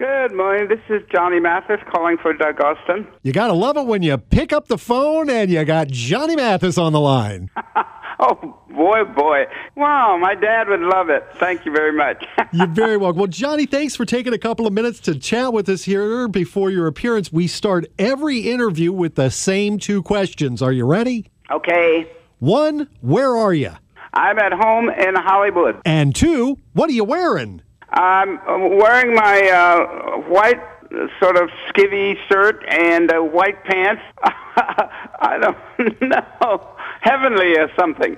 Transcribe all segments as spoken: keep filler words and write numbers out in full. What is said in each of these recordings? Good morning. This is Johnny Mathis calling for Doug Austin. You got to love it when you pick up the phone and you got Johnny Mathis on the line. Oh, boy, boy. Wow, my dad would love it. Thank you very much. You're very welcome. Well, Johnny, thanks for taking a couple of minutes to chat with us here before your appearance. We start every interview with the same two questions. Are you ready? Okay. One, where are you? I'm at home in Hollywood. And two, what are you wearing? I'm wearing my uh, white sort of skivvy shirt and uh, white pants. I don't know. Heavenly or something.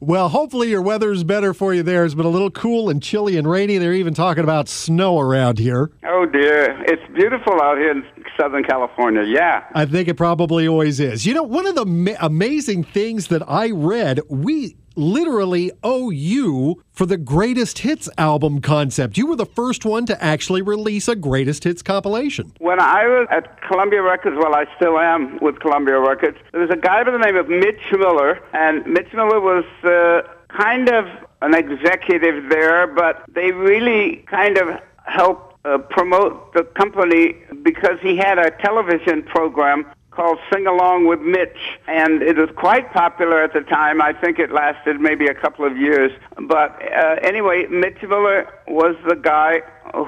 Well, hopefully your weather's better for you there. It's been a little cool and chilly and rainy. They're even talking about snow around here. Oh, dear. It's beautiful out here in Southern California, yeah. I think it probably always is. You know, one of the ma- amazing things that I read, we literally owe you for the Greatest Hits album concept. You were the first one to actually release a Greatest Hits compilation. When I was at Columbia Records, well, I still am with Columbia Records, there was a guy by the name of Mitch Miller, and Mitch Miller was uh, kind of an executive there, but they really kind of helped uh, promote the company because he had a television program called Sing Along with Mitch, and it was quite popular at the time. I think it lasted maybe a couple of years. But uh, anyway, Mitch Miller was the guy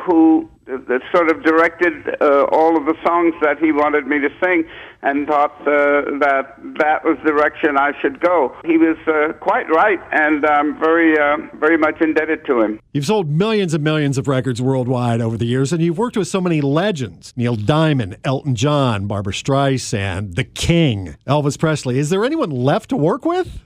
who uh, sort of directed uh, all of the songs that he wanted me to sing and thought uh, that that was the direction I should go. He was uh, quite right, and I'm very, uh, very much indebted to him. You've sold millions and millions of records worldwide over the years, and you've worked with so many legends. Neil Diamond, Elton John, Barbra Streisand, The King, Elvis Presley. Is there anyone left to work with?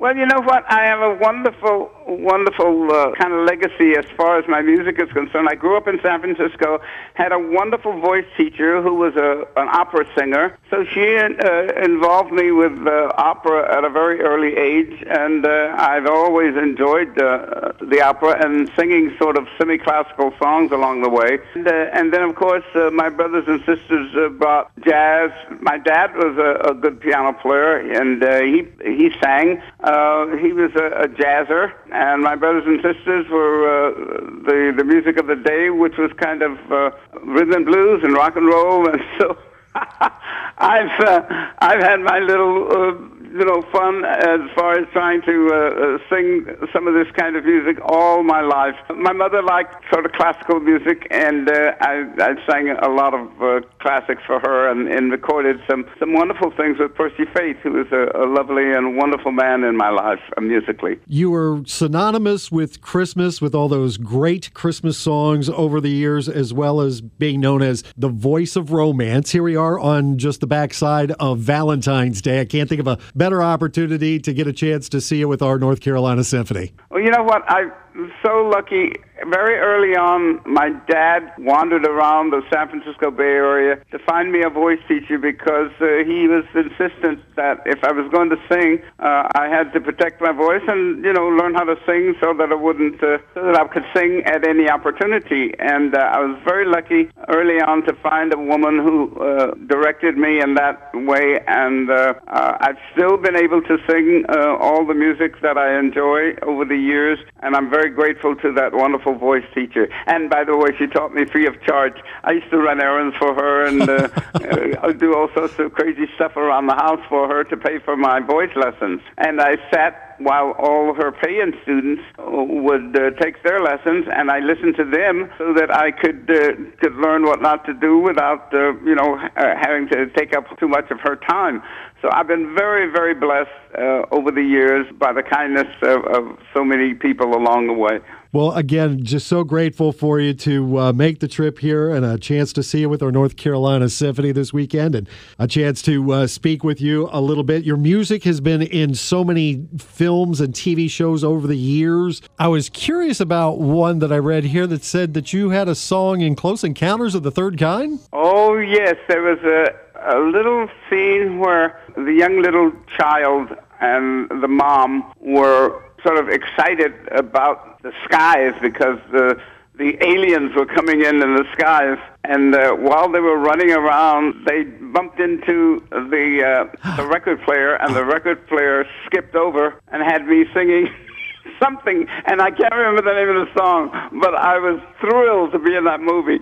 Well, you know what? I have a wonderful, wonderful uh, kind of legacy as far as my music is concerned. I grew up in San Francisco, had a wonderful voice teacher who was a, an opera singer. So she uh, involved me with uh, opera at a very early age, and uh, I've always enjoyed uh, the opera and singing sort of semi-classical songs along the way. And, uh, and then, of course, uh, my brothers and sisters uh, brought jazz. My dad was a, a good piano player, and uh, he, he sang. Uh, Uh, he was a, a jazzer, and my brothers and sisters were uh, the, the music of the day, which was kind of uh, rhythm and blues and rock and roll. And so I've uh, I've had my little uh, you know fun as far as trying to uh, sing some of this kind of music all my life. My mother liked sort of classical music, and uh, I, I sang a lot of uh, classics for her, and, and recorded some, some wonderful things with Percy Faith, who was a, a lovely and wonderful man in my life uh, musically. You were synonymous with Christmas, with all those great Christmas songs over the years, as well as being known as the voice of romance. Here we are on just the backside of Valentine's Day. I can't think of a better opportunity to get a chance to see you with our North Carolina Symphony. Well, you know what? I'm so lucky. Very early on, my dad wandered around the San Francisco Bay Area to find me a voice teacher because uh, he was insistent that if I was going to sing, uh, I had to protect my voice and, you know, learn how to sing so that I wouldn't, uh, so that I could sing at any opportunity. And uh, I was very lucky early on to find a woman who uh, directed me in that way. And uh, uh, I've still been able to sing uh, all the music that I enjoy over the years. And I'm very grateful to that wonderful voice teacher. And by the way, she taught me free of charge. I used to run errands for her and uh, do all sorts of crazy stuff around the house for her to pay for my voice lessons. And I sat while all her paying students would uh, take their lessons, and I listened to them so that I could uh, could learn what not to do without uh, you know uh, having to take up too much of her time. So I've been very, very blessed uh, over the years by the kindness of, of so many people along the way. Well, again, just so grateful for you to uh, make the trip here and a chance to see you with our North Carolina Symphony this weekend and a chance to uh, speak with you a little bit. Your music has been in so many films films and T V shows over the years. I was curious about one that I read here that said that you had a song in Close Encounters of the Third Kind? Oh, yes. There was a, a little scene where the young little child and the mom were sort of excited about the skies because the The aliens were coming in in the skies, and uh, while they were running around, they bumped into the, uh, the record player, and the record player skipped over and had me singing something, and I can't remember the name of the song, but I was thrilled to be in that movie.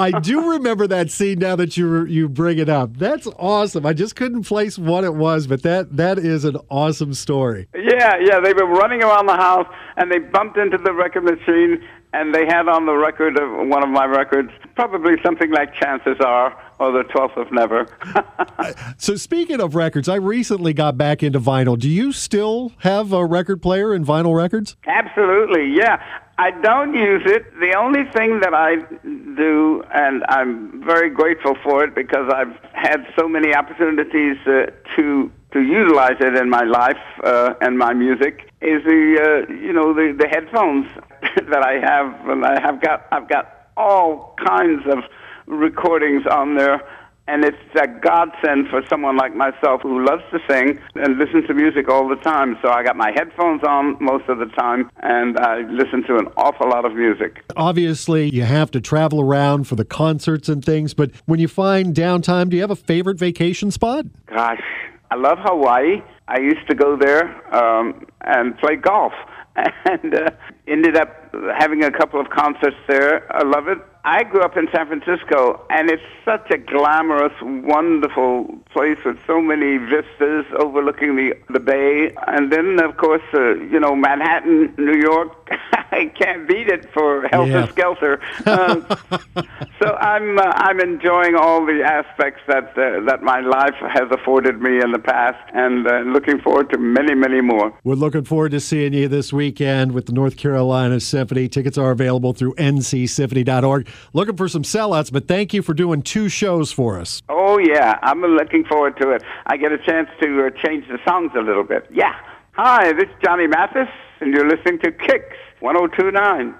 I do remember that scene now that you you bring it up. That's awesome. I just couldn't place what it was, but that, that is an awesome story. Yeah, yeah. They were running around the house, and they bumped into the record machine, and they had on the record of one of my records, probably something like Chances Are or The Twelfth of Never. So speaking of records, I recently got back into vinyl. Do you still have a record player and vinyl records? Absolutely, yeah. I don't use it. The only thing that I do, and I'm very grateful for it because I've had so many opportunities uh, to to utilize it in my life uh, and my music, is the uh, you know the, the headphones that I have, and I have got I've got all kinds of recordings on there. And it's a godsend for someone like myself who loves to sing and listen to music all the time. So I got my headphones on most of the time, and I listen to an awful lot of music. Obviously, you have to travel around for the concerts and things, but when you find downtime, do you have a favorite vacation spot? Gosh, I love Hawaii. I used to go there um, and play golf, and uh, ended up having a couple of concerts there. I love it. I grew up in San Francisco, and it's such a glamorous, wonderful place with so many vistas overlooking the, the bay. And then, of course, uh, you know, Manhattan, New York, I can't beat it for helter skelter. Um, so I'm uh, I'm enjoying all the aspects that uh, that my life has afforded me in the past, and uh, looking forward to many, many more. We're looking forward to seeing you this weekend with the North Carolina Symphony. Tickets are available through N C symphony dot org. Looking for some sellouts, but thank you for doing two shows for us. Oh yeah, I'm looking forward to it. I get a chance to uh, change the songs a little bit. Yeah. Hi, this is Johnny Mathis, and you're listening to Kix one oh two nine.